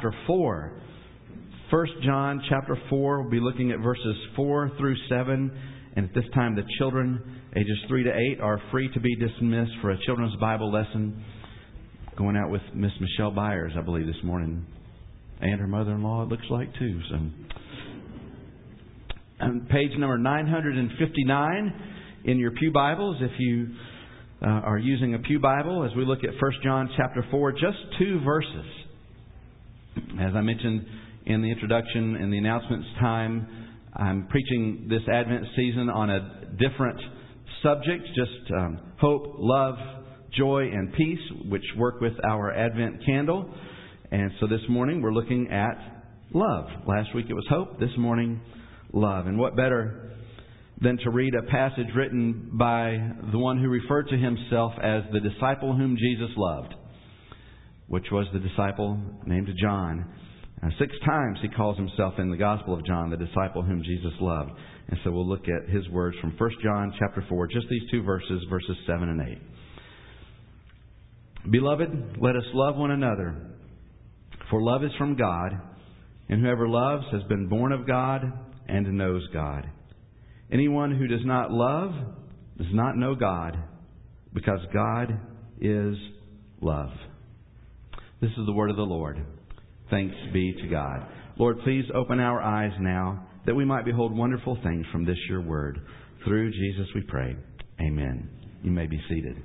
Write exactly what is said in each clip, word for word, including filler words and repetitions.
chapter four. First John chapter four, we'll be looking at verses four through seven. And at this time, the children, ages three to eight, are free to be dismissed for a children's Bible lesson. Going out with Miss Michelle Byers, I believe, this morning. And her mother-in-law, it looks like, too. So, um, page number nine fifty-nine in your pew Bibles, if you uh, are using a pew Bible, as we look at First John chapter four, just two verses. As I mentioned in the introduction and the announcements time, I'm preaching this Advent season on a different subject, just um, hope, love, joy, and peace, which work with our Advent candle. And so this morning we're looking at love. Last week it was hope, this morning love. And what better than to read a passage written by the one who referred to himself as the disciple whom Jesus loved, which was the disciple named John. Now, six times he calls himself in the Gospel of John the disciple whom Jesus loved. And so we'll look at his words from First John chapter four, just these two verses, verses seven and eight. Beloved, let us love one another, for love is from God, and whoever loves has been born of God and knows God. Anyone who does not love does not know God, because God is love. This is the word of the Lord. Thanks be to God. Lord, please open our eyes now that we might behold wonderful things from this your word. Through Jesus we pray. Amen. You may be seated.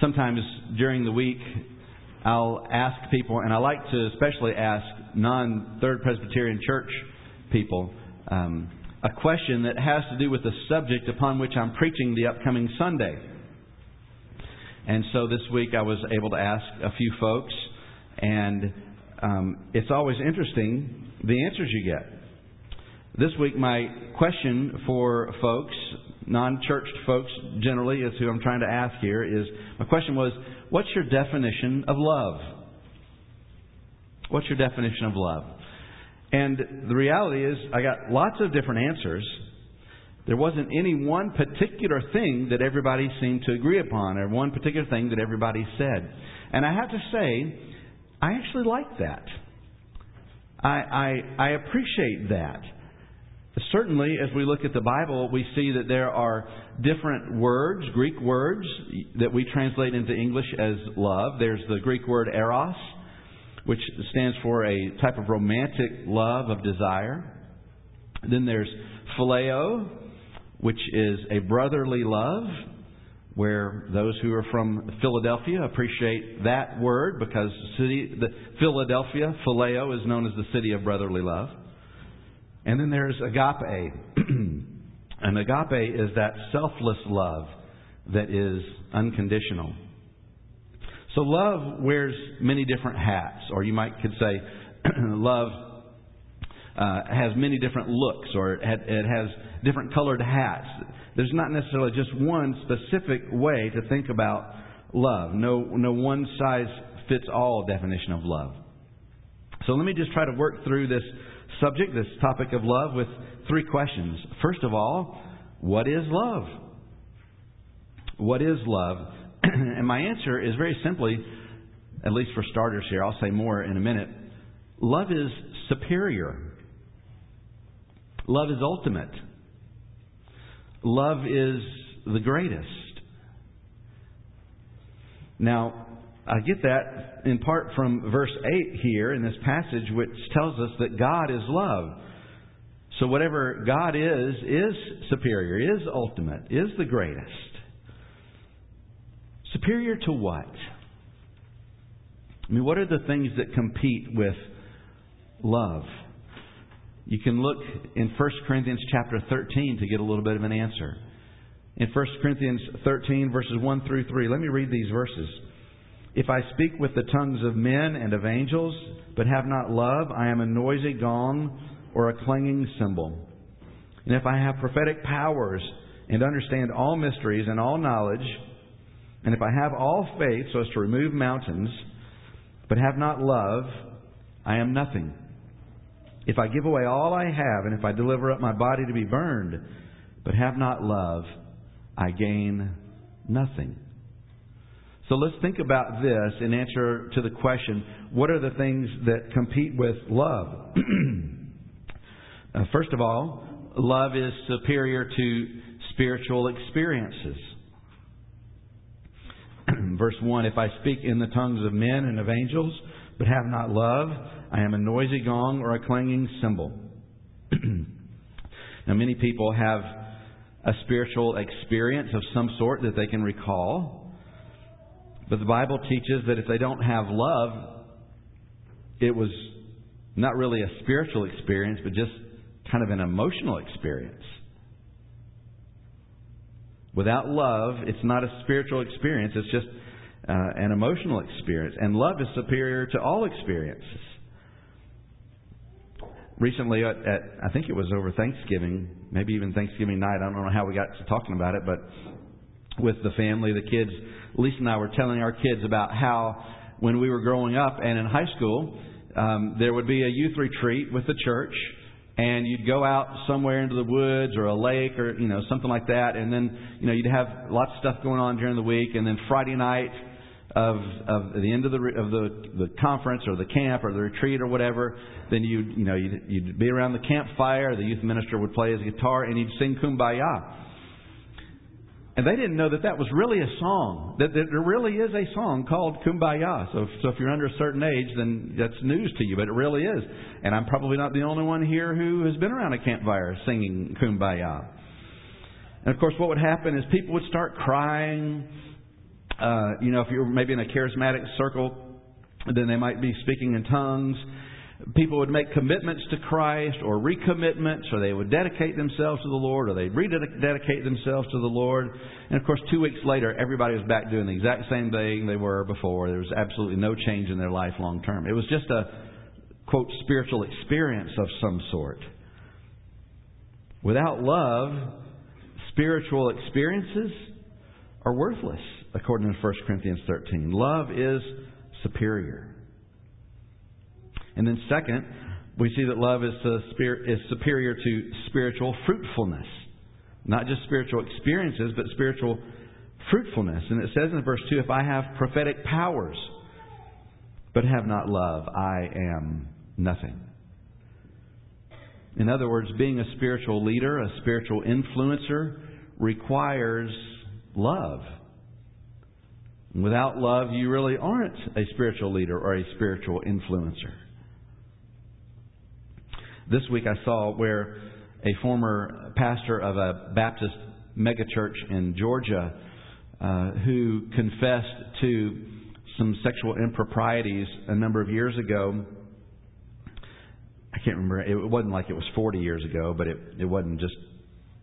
Sometimes during the week, I'll ask people, and I like to especially ask non-Third Presbyterian Church people, um, a question that has to do with the subject upon which I'm preaching the upcoming Sunday. And so this week I was able to ask a few folks, and um, it's always interesting the answers you get. This week my question for folks, non-churched folks generally, is who I'm trying to ask here, is my question was, what's your definition of love? What's your definition of love? And the reality is, I got lots of different answers. There wasn't any one particular thing that everybody seemed to agree upon, or one particular thing that everybody said. And I have to say, I actually like that. I, I, I appreciate that. Certainly, as we look at the Bible, we see that there are different words, Greek words, that we translate into English as love. There's the Greek word eros, which stands for a type of romantic love of desire. Then there's phileo, which is a brotherly love, where those who are from Philadelphia appreciate that word because city, the Philadelphia, phileo, is known as the city of brotherly love. And then there's agape. And agape is that selfless love that is unconditional. So love wears many different hats, or you might could say love uh, has many different looks, or it, had, it has different colored hats. There's not necessarily just one specific way to think about love. No, no one size fits all definition of love. So let me just try to work through this subject, this topic of love, with three questions. First of all, what is love? What is love? And my answer is very simply, at least for starters here, I'll say more in a minute, love is superior. Love is ultimate. Love is the greatest. Now, I get that in part from verse eight here in this passage, which tells us that God is love. So whatever God is, is superior, is ultimate, is the greatest. Superior to what? I mean, what are the things that compete with love? You can look in First Corinthians chapter thirteen to get a little bit of an answer. In First Corinthians thirteen, verses one through three, let me read these verses. If I speak with the tongues of men and of angels, but have not love, I am a noisy gong or a clanging cymbal. And if I have prophetic powers and understand all mysteries and all knowledge, and if I have all faith so as to remove mountains, but have not love, I am nothing. If I give away all I have, and if I deliver up my body to be burned, but have not love, I gain nothing. So let's think about this in answer to the question, what are the things that compete with love? uh, first of all, love is superior to spiritual experiences. Verse one, if I speak in the tongues of men and of angels, but have not love, I am a noisy gong or a clanging cymbal. Now, many people have a spiritual experience of some sort that they can recall. But the Bible teaches that if they don't have love, it was not really a spiritual experience, but just kind of an emotional experience. Without love, it's not a spiritual experience. It's just uh, an emotional experience. And love is superior to all experiences. Recently, at, at I think it was over Thanksgiving, maybe even Thanksgiving night, I don't know how we got to talking about it, but with the family, the kids, Lisa and I were telling our kids about how when we were growing up and in high school, um, there would be a youth retreat with the church, and you'd go out somewhere into the woods or a lake or, you know, something like that. And then, you know, you'd have lots of stuff going on during the week. And then Friday night of of the end of the of the the conference or the camp or the retreat or whatever, then you'd, you know, you'd, you'd be around the campfire. The youth minister would play his guitar and he'd sing Kumbaya. And they didn't know that that was really a song, that there really is a song called Kumbaya. So if, so if you're under a certain age, then that's news to you, but it really is. And I'm probably not the only one here who has been around a campfire singing Kumbaya. And, of course, what would happen is people would start crying. Uh, you know, if you're maybe in a charismatic circle, then they might be speaking in tongues. People would make commitments to Christ or recommitments, or they would dedicate themselves to the Lord, or they'd rededicate themselves to the Lord. And, of course, two weeks later, everybody was back doing the exact same thing they were before. There was absolutely no change in their life long term. It was just a, quote, spiritual experience of some sort. Without love, spiritual experiences are worthless, according to First Corinthians thirteen. Love is superior. And then second, we see that love is, uh, is superior to spiritual fruitfulness. Not just spiritual experiences, but spiritual fruitfulness. And it says in verse two, if I have prophetic powers, but have not love, I am nothing. In other words, being a spiritual leader, a spiritual influencer, requires love. And without love, you really aren't a spiritual leader or a spiritual influencer. This week I saw where a former pastor of a Baptist megachurch in Georgia uh, who confessed to some sexual improprieties a number of years ago. I can't remember. It wasn't like it was forty years ago, but it, it wasn't just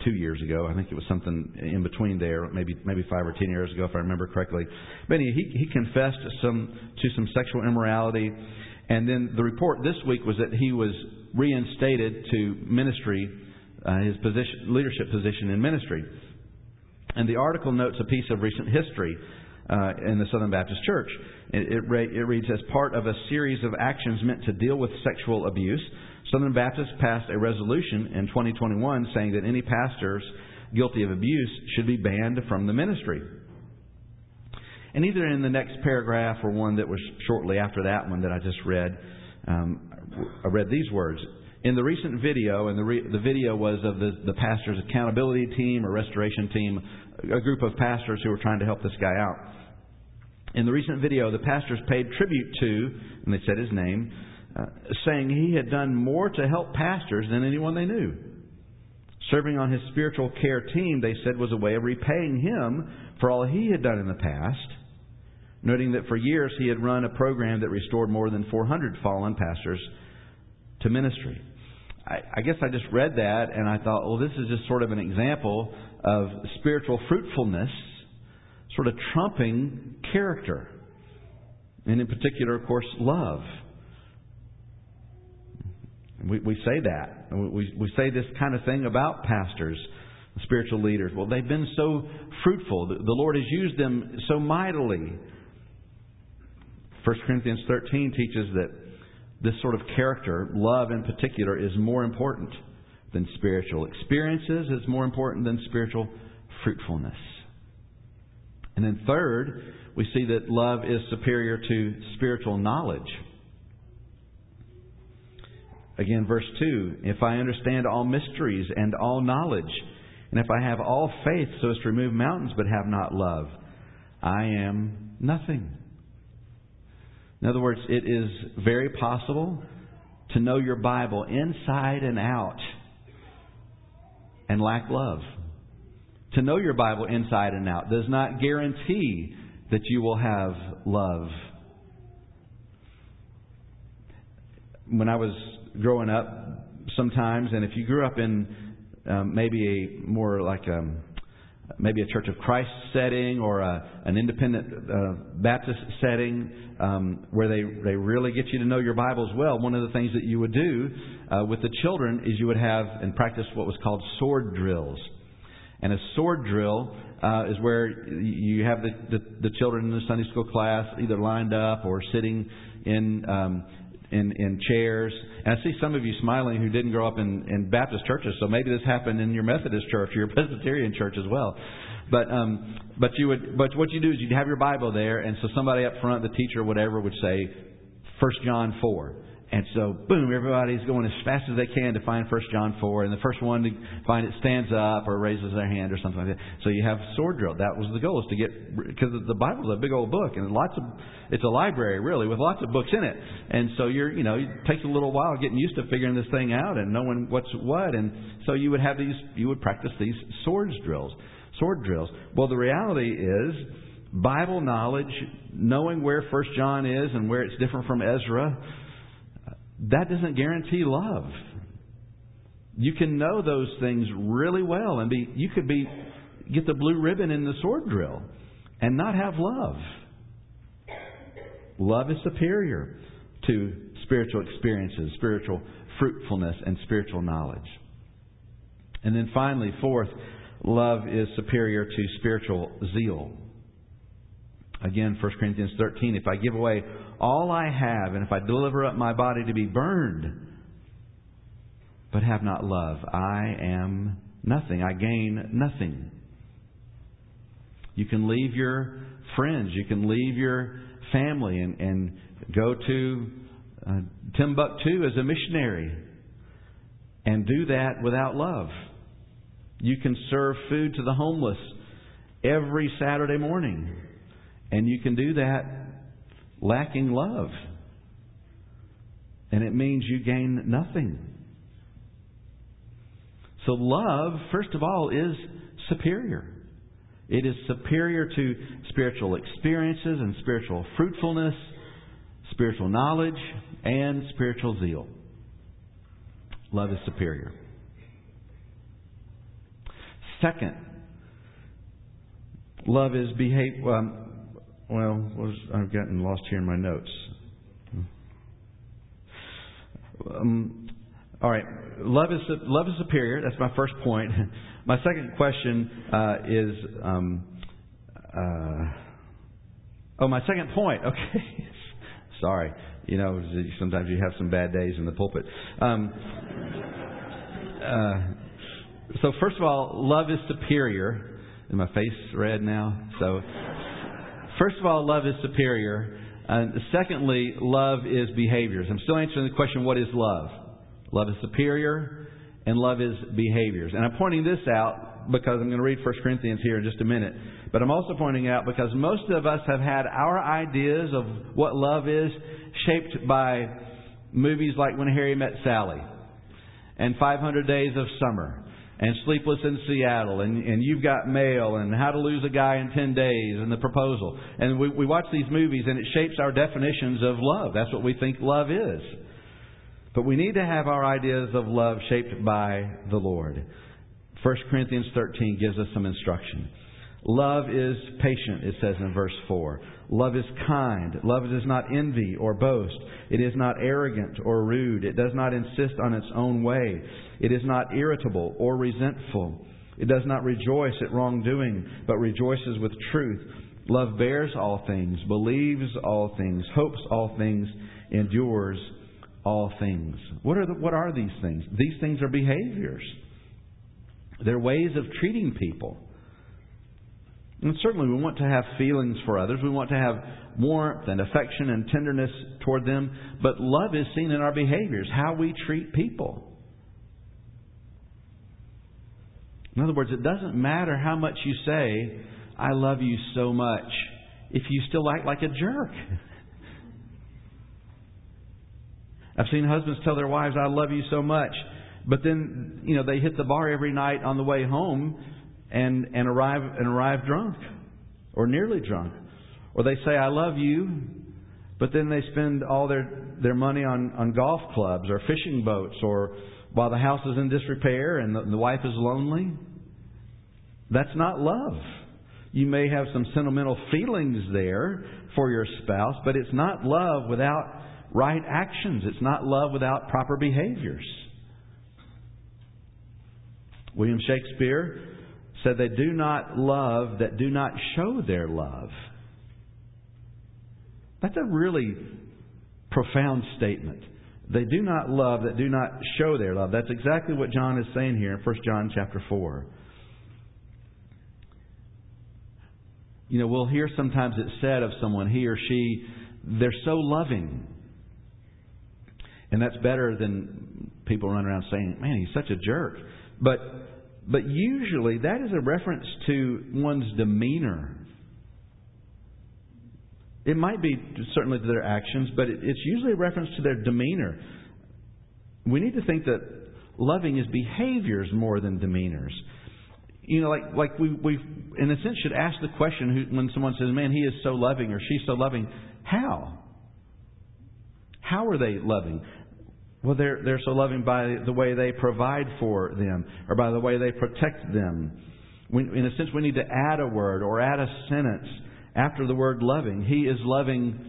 two years ago. I think it was something in between there, maybe maybe five or ten years ago, if I remember correctly. But anyway, he, he confessed some to some sexual immorality. And then the report this week was that he was reinstated to ministry, uh, his position, leadership position in ministry. And the article notes a piece of recent history uh, in the Southern Baptist Church. It, it, re- it reads, as part of a series of actions meant to deal with sexual abuse, Southern Baptists passed a resolution in twenty twenty-one saying that any pastors guilty of abuse should be banned from the ministry. And either in the next paragraph or one that was shortly after that one that I just read, um, I read these words. In the recent video, and the, re- the video was of the, the pastor's accountability team or restoration team, a group of pastors who were trying to help this guy out. In the recent video, the pastors paid tribute to, and they said his name, uh, saying he had done more to help pastors than anyone they knew. Serving on his spiritual care team, they said, was a way of repaying him for all he had done in the past, noting that for years he had run a program that restored more than four hundred fallen pastors to ministry. I, I guess I just read that and I thought, well, this is just sort of an example of spiritual fruitfulness sort of trumping character. And in particular, of course, love. We, we say that. We, we say this kind of thing about pastors, spiritual leaders. Well, they've been so fruitful. The, the Lord has used them so mightily. First Corinthians thirteen teaches that this sort of character, love in particular, is more important than spiritual experiences. It's more important than spiritual fruitfulness. And then third, we see that love is superior to spiritual knowledge. Again, verse two, if I understand all mysteries and all knowledge, and if I have all faith so as to remove mountains but have not love, I am nothing. In other words, it is very possible to know your Bible inside and out and lack love. To know your Bible inside and out does not guarantee that you will have love. When I was growing up, sometimes, and if you grew up in um, maybe a more like a, maybe a Church of Christ setting or a, an independent uh, Baptist setting um, where they, they really get you to know your Bibles well, one of the things that you would do uh, with the children is you would have and practice what was called sword drills. And a sword drill uh, is where you have the, the, the children in the Sunday school class either lined up or sitting in um, in, in chairs. And I see some of you smiling who didn't grow up in, in Baptist churches, so maybe this happened in your Methodist church or your Presbyterian church as well. But um, but you would but what you do is you'd have your Bible there, and so somebody up front, the teacher or whatever, would say First John four. And so, boom, everybody's going as fast as they can to find First John four. And the first one to find it stands up or raises their hand or something like that. So you have sword drill. That was the goal, is to get, because the Bible's a big old book. And lots of, it's a library, really, with lots of books in it. And so you're, you know, it takes a little while getting used to figuring this thing out and knowing what's what. And so you would have these, you would practice these swords drills, sword drills. Well, the reality is, Bible knowledge, knowing where First John is and where it's different from Ezra, that doesn't guarantee love. You can know those things really well and be you could be get the blue ribbon in the sword drill and not have love. Love is superior to spiritual experiences, spiritual fruitfulness, and spiritual knowledge. And then finally, fourth, love is superior to spiritual zeal. Again, First Corinthians thirteen, if I give away all I have, and if I deliver up my body to be burned, but have not love, I am nothing. I gain nothing. You can leave your friends. You can leave your family and, and go to uh, Timbuktu as a missionary and do that without love. You can serve food to the homeless every Saturday morning, and you can do that lacking love. And it means you gain nothing. So love, first of all, is superior. It is superior to spiritual experiences and spiritual fruitfulness, spiritual knowledge, and spiritual zeal. Love is superior. Second, love is behavior. Um, Well, I've gotten lost here in my notes. Um, all right, love is love is superior. That's my first point. My second question uh, is, um, uh, oh, my second point. Okay, sorry. You know, sometimes you have some bad days in the pulpit. Um, uh, so first of all, love is superior. Is my face red now? So. First of all, love is superior. And secondly, love is behaviors. I'm still answering the question, what is love? Love is superior, and love is behaviors. And I'm pointing this out because I'm going to read First Corinthians here in just a minute. But I'm also pointing out because most of us have had our ideas of what love is shaped by movies like When Harry Met Sally and five hundred days of summer. And Sleepless in Seattle, and, and You've Got Mail, and How to Lose a Guy in Ten Days, and The Proposal. And we, we watch these movies, and it shapes our definitions of love. That's what we think love is. But we need to have our ideas of love shaped by the Lord. First Corinthians thirteen gives us some instruction. Love is patient, it says in verse four. Love is kind. Love does not envy or boast. It is not arrogant or rude. It does not insist on its own way. It is not irritable or resentful. It does not rejoice at wrongdoing, but rejoices with truth. Love bears all things, believes all things, hopes all things, endures all things. What are the, what are these things? These things are behaviors. They're ways of treating people. And certainly we want to have feelings for others. We want to have warmth and affection and tenderness toward them. But love is seen in our behaviors, how we treat people. In other words, it doesn't matter how much you say, I love you so much, if you still act like a jerk. I've seen husbands tell their wives, I love you so much. But then, you know, they hit the bar every night on the way home and, and arrive and arrive drunk or nearly drunk. Or they say, I love you. But then they spend all their, their money on, on golf clubs or fishing boats, or while the house is in disrepair and the, the wife is lonely. That's not love. You may have some sentimental feelings there for your spouse, but it's not love without right actions. It's not love without proper behaviors. William Shakespeare said, they do not love that do not show their love. That's a really profound statement. They do not love that do not show their love. That's exactly what John is saying here in First John chapter four. You know, we'll hear sometimes it said of someone, he or she, they're so loving. And that's better than people run around saying, man, he's such a jerk. But but usually that is a reference to one's demeanor. It might be certainly to their actions, but it, it's usually a reference to their demeanor. We need to think that loving is behaviors more than demeanors. You know, like like we we in a sense should ask the question who, when someone says, man, he is so loving or she's so loving, how? How are they loving? Well, they're, they're so loving by the way they provide for them or by the way they protect them. We, in a sense, we need to add a word or add a sentence after the word loving. He is loving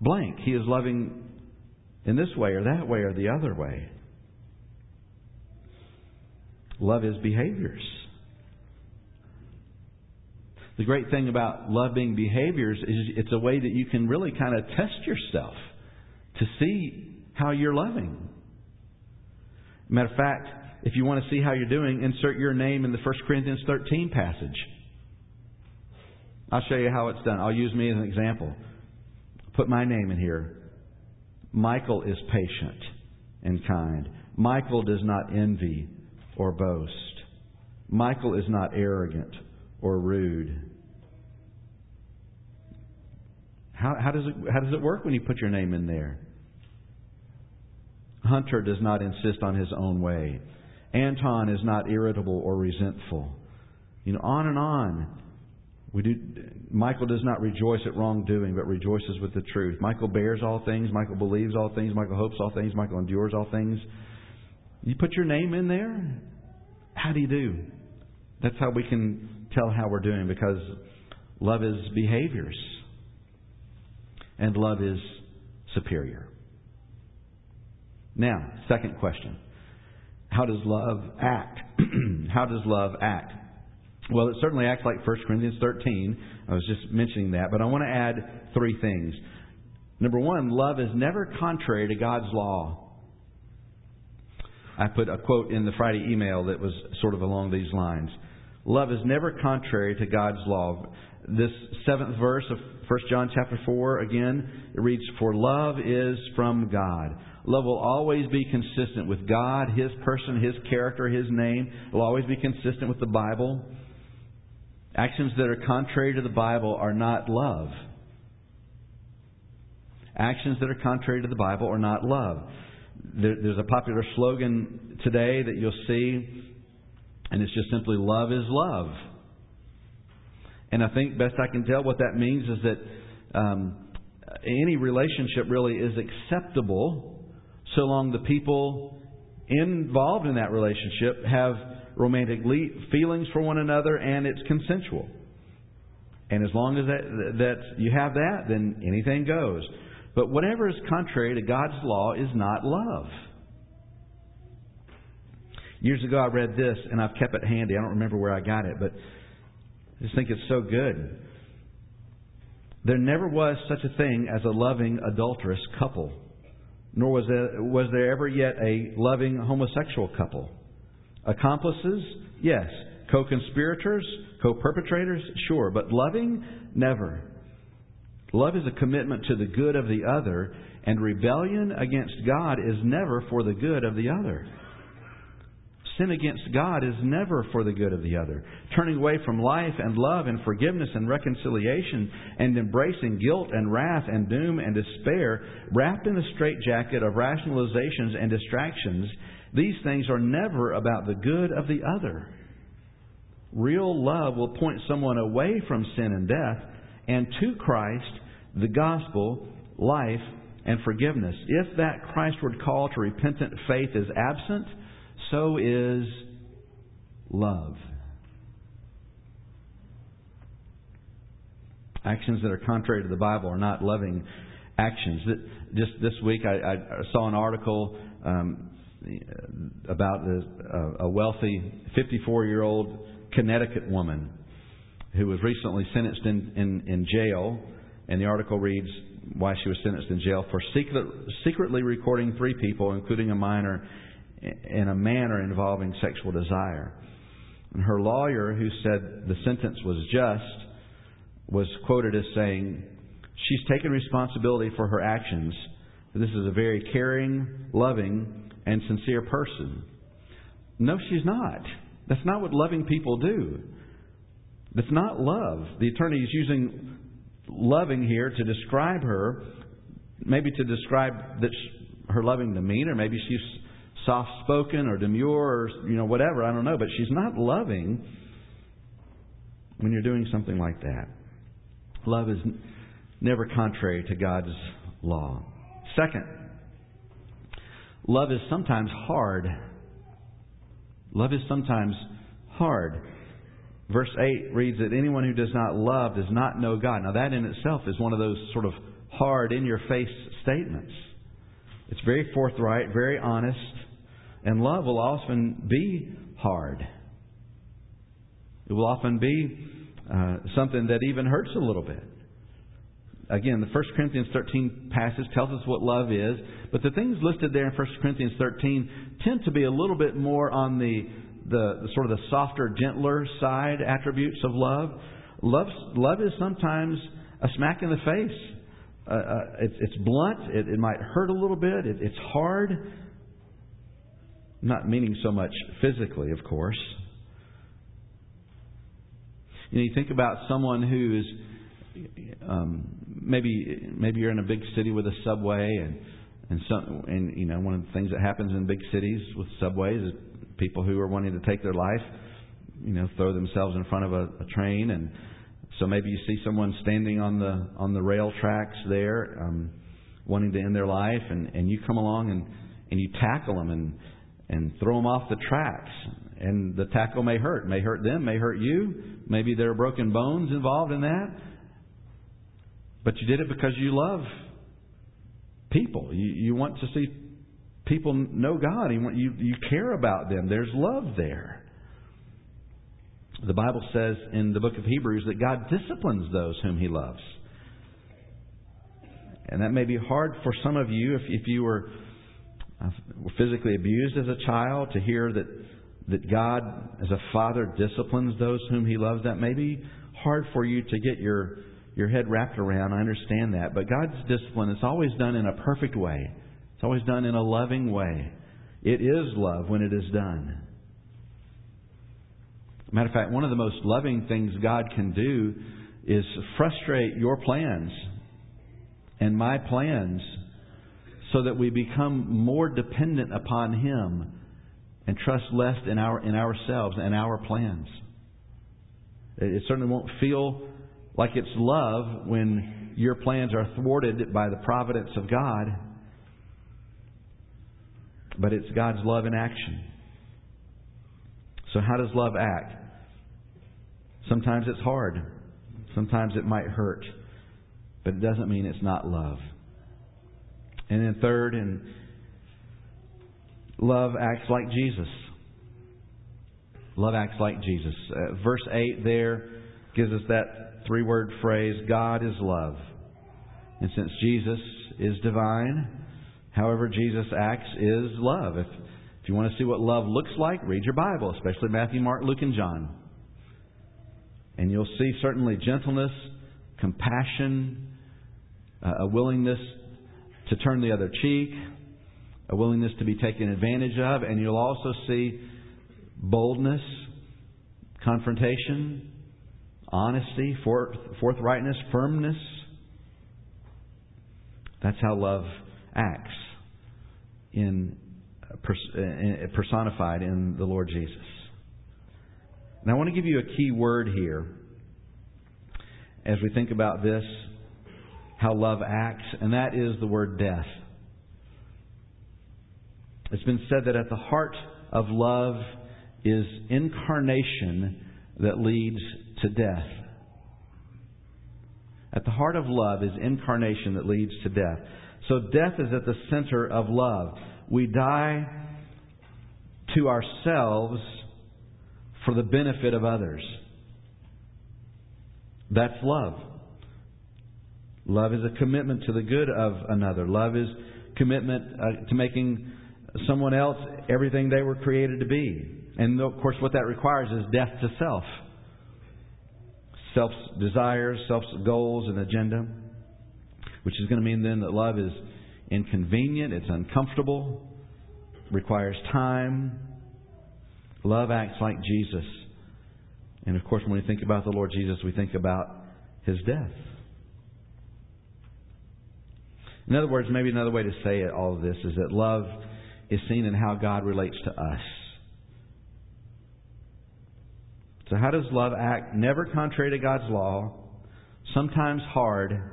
blank. He is loving in this way or that way or the other way. Love is behaviors. The great thing about love being behaviors is it's a way that you can really kind of test yourself to see how you're loving. Matter of fact, if you want to see how you're doing, insert your name in the First Corinthians thirteen passage. I'll show you how it's done. I'll use me as an example. Put my name in here. Michael is patient and kind. Michael does not envy or boast. Michael is not arrogant or rude. How, how does it how does it work when you put your name in there? Hunter does not insist on his own way. Anton is not irritable or resentful. You know, on and on. We do. Michael does not rejoice at wrongdoing, but rejoices with the truth. Michael bears all things. Michael believes all things. Michael hopes all things. Michael endures all things. You put your name in there, how do you do? That's how we can tell how we're doing, because love is behaviors. And love is superior. Now, second question. How does love act? How does love act? Well, it certainly acts like First Corinthians thirteen. I was just mentioning that. But I want to add three things. Number one, love is never contrary to God's law. I put a quote in the Friday email that was sort of along these lines. Love is never contrary to God's law. This seventh verse of First John chapter four, again, it reads, for love is from God. Love will always be consistent with God, His person, His character, His name. It will always be consistent with the Bible. Actions that are contrary to the Bible are not love. Actions that are contrary to the Bible are not love. There, there's a popular slogan today that you'll see, and it's just simply, love is love. And I think, best I can tell, what that means is that um, any relationship really is acceptable so long the people involved in that relationship have romantic le- feelings for one another and it's consensual. And as long as that, that you have that, then anything goes. But whatever is contrary to God's law is not love. Years ago I read this, and I've kept it handy. I don't remember where I got it, but I just think it's so good. There never was such a thing as a loving, adulterous couple. nor was there, was there ever yet a loving homosexual couple. Accomplices? Yes. Co-conspirators? Co-perpetrators? Sure. But loving? Never. Love is a commitment to the good of the other, and rebellion against God is never for the good of the other. Sin against God is never for the good of the other. Turning away from life and love and forgiveness and reconciliation and embracing guilt and wrath and doom and despair, wrapped in the straitjacket of rationalizations and distractions, these things are never about the good of the other. Real love will point someone away from sin and death and to Christ, the gospel, life, and forgiveness. If that Christward call to repentant faith is absent, so is love. Actions that are contrary to the Bible are not loving actions. Just this week, I, I saw an article um, about the, uh, a wealthy fifty-four-year-old Connecticut woman who was recently sentenced in, in, in jail. And the article reads why she was sentenced in jail for secret, secretly recording three people, including a minor, in a manner involving sexual desire. And her lawyer, who said the sentence was just, was quoted as saying, "She's taken responsibility for her actions. This is a very caring, loving, and sincere person." No, she's not. That's not what loving people do. That's not love. The attorney is using loving here to describe her, maybe to describe that she, her loving demeanor. Maybe she's soft-spoken or demure or, you know, whatever. I don't know. But she's not loving when you're doing something like that. Love is never contrary to God's law. Second, love is sometimes hard. Love is sometimes hard. Verse eight reads that anyone who does not love does not know God. Now that in itself is one of those sort of hard, in-your-face statements. It's very forthright, very honest, and love will often be hard. It will often be uh, something that even hurts a little bit. Again, the First Corinthians thirteen passage tells us what love is, but the things listed there in First Corinthians thirteen tend to be a little bit more on the The, the sort of the softer, gentler side attributes of love. Love, love is sometimes a smack in the face. Uh, uh, it's, it's blunt. It, it might hurt a little bit. It, it's hard. Not meaning so much physically, of course. You know, you think about someone who's um, maybe maybe you're in a big city with a subway, and and some and you know one of the things that happens in big cities with subways is people who are wanting to take their life, you know, throw themselves in front of a, a train, and so maybe you see someone standing on the on the rail tracks there, um, wanting to end their life, and, and you come along and, and you tackle them and and throw them off the tracks, and the tackle may hurt, may hurt them, may hurt you, maybe there are broken bones involved in that, but you did it because you love people. You you want to see people know God. You, you care about them. There's love there. The Bible says in the book of Hebrews that God disciplines those whom He loves. And that may be hard for some of you if, if you were physically abused as a child, to hear that, that God as a father disciplines those whom He loves. That may be hard for you to get your, your head wrapped around. I understand that. But God's discipline is always done in a perfect way. It's always done in a loving way. It is love when it is done. Matter of fact, one of the most loving things God can do is frustrate your plans and my plans so that we become more dependent upon Him and trust less in our in ourselves and our plans. It certainly won't feel like it's love when your plans are thwarted by the providence of God. But it's God's love in action. So how does love act? Sometimes it's hard. Sometimes it might hurt. But it doesn't mean it's not love. And then third, and love acts like Jesus. Love acts like Jesus. Uh, verse eight there gives us that three-word phrase, God is love. And since Jesus is divine, however Jesus acts is love. If, if you want to see what love looks like, read your Bible, especially Matthew, Mark, Luke, and John. And you'll see certainly gentleness, compassion, uh, a willingness to turn the other cheek, a willingness to be taken advantage of. And you'll also see boldness, confrontation, honesty, forth, forthrightness, firmness. That's how love acts, in personified in the Lord Jesus. And I want to give you a key word here as we think about this, how love acts, and that is the word death. It's been said that at the heart of love is incarnation that leads to death. At the heart of love is incarnation that leads to death. So death is at the center of love. We die to ourselves for the benefit of others. That's love. Love is a commitment to the good of another. Love is commitment uh, to making someone else everything they were created to be. And of course what that requires is death to self. Self's desires, self's goals and agenda. Which is going to mean then that love is inconvenient, it's uncomfortable, requires time. Love acts like Jesus. And of course, when we think about the Lord Jesus, we think about His death. In other words, maybe another way to say it, all of this is that love is seen in how God relates to us. So how does love act? Never contrary to God's law, sometimes hard,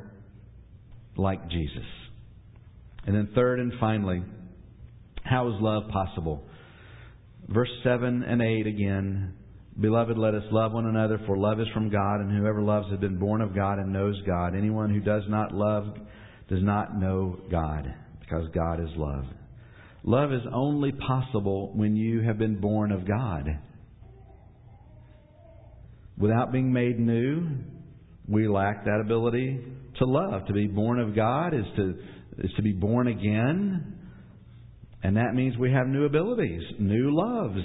like Jesus. And then third and finally, how is love possible? Verse seven and eight again. Beloved, let us love one another, for love is from God, and whoever loves has been born of God and knows God. Anyone who does not love does not know God, because God is love. Love is only possible when you have been born of God. Without being made new, we lack that ability to love. To be born of God is to is to be born again. And that means we have new abilities, new loves,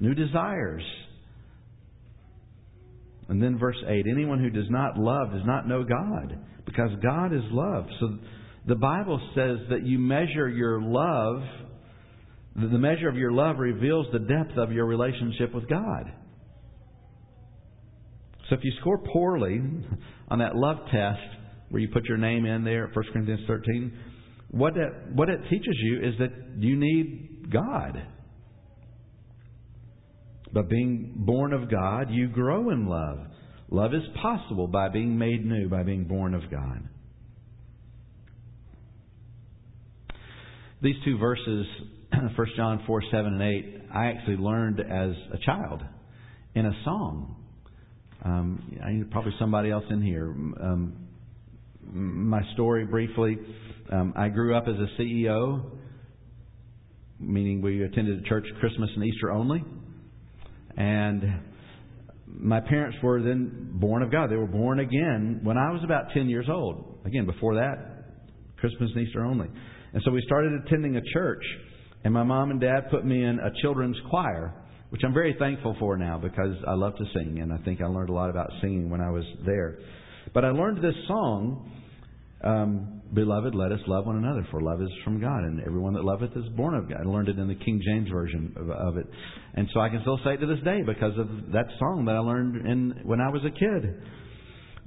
new desires. And then verse eight, anyone who does not love does not know God, because God is love. So the Bible says that you measure your love, the measure of your love reveals the depth of your relationship with God. So if you score poorly on that love test, where you put your name in there at First Corinthians thirteen, what it, what it teaches you is that you need God. By being born of God, you grow in love. Love is possible by being made new, by being born of God. These two verses, First John four, seven and eight, I actually learned as a child in a song. Um, I need probably somebody else in here. Um, My story briefly, um, I grew up as a C E O, meaning we attended church Christmas and Easter only. And my parents were then born of God. They were born again when I was about ten years old. Again, before that, Christmas and Easter only. And so we started attending a church, and my mom and dad put me in a children's choir, which I'm very thankful for now because I love to sing, and I think I learned a lot about singing when I was there. But I learned this song, um, Beloved, let us love one another, for love is from God, and everyone that loveth is born of God. I learned it in the King James Version of, of it. And so I can still say it to this day because of that song that I learned in, when I was a kid.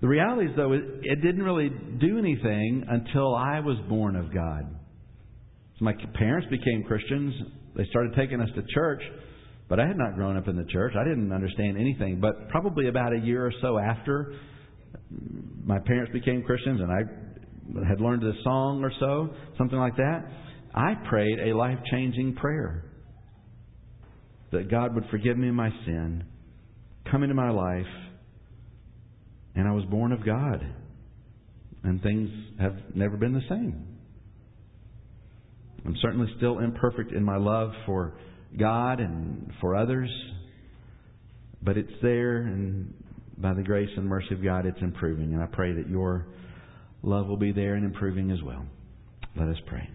The reality is, though, it, it didn't really do anything until I was born of God. So my parents became Christians. They started taking us to church, but I had not grown up in the church. I didn't understand anything. But probably about a year or so after my parents became Christians and I had learned this song or so, something like that, I prayed a life-changing prayer that God would forgive me my sin, come into my life, and I was born of God. And things have never been the same. I'm certainly still imperfect in my love for God and for others, but it's there, and by the grace and mercy of God, it's improving. And I pray that your love will be there and improving as well. Let us pray.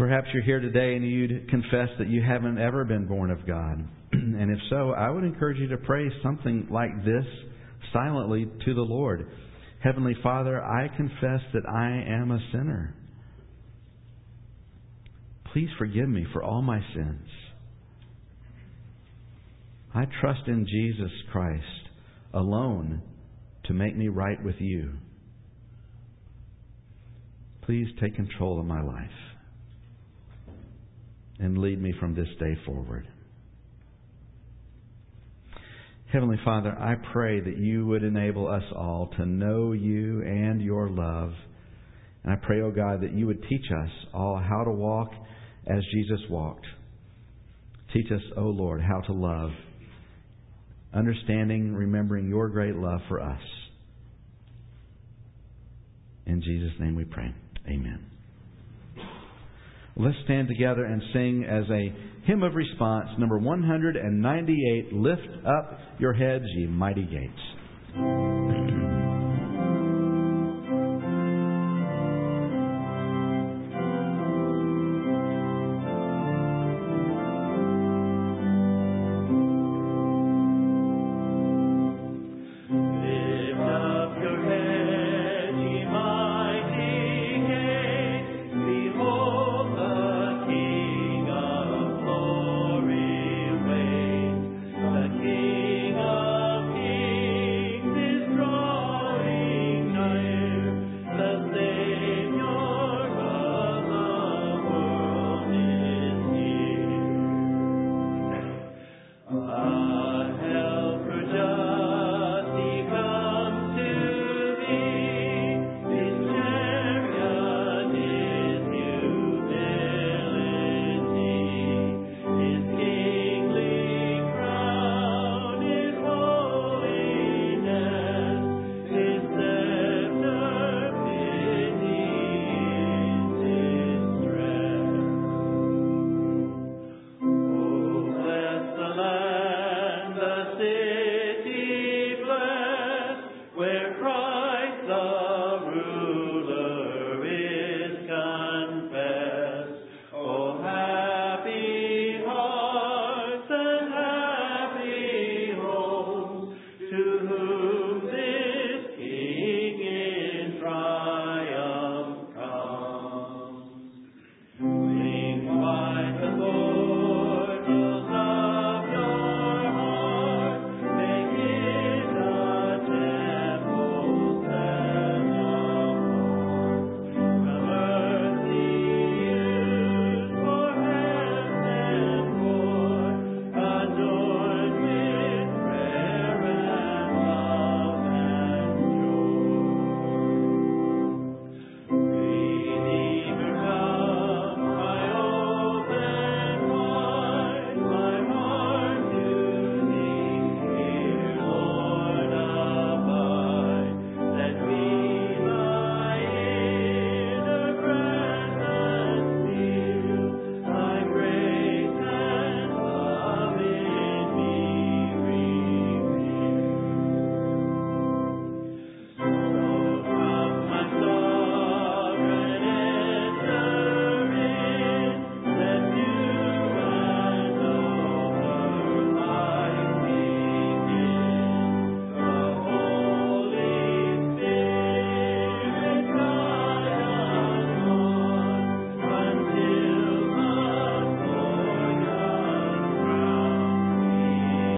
Perhaps you're here today and you'd confess that you haven't ever been born of God. And if so, I would encourage you to pray something like this silently to the Lord. Heavenly Father, I confess that I am a sinner. Please forgive me for all my sins. I trust in Jesus Christ alone to make me right with you. Please take control of my life and lead me from this day forward. Heavenly Father, I pray that you would enable us all to know you and your love. And I pray, oh God, that you would teach us all how to walk as Jesus walked. Teach us, oh Lord, how to love, understanding, remembering your great love for us. In Jesus' name we pray. Amen. Let's stand together and sing as a hymn of response, number one hundred ninety-eight, Lift Up Your Heads, Ye Mighty Gates.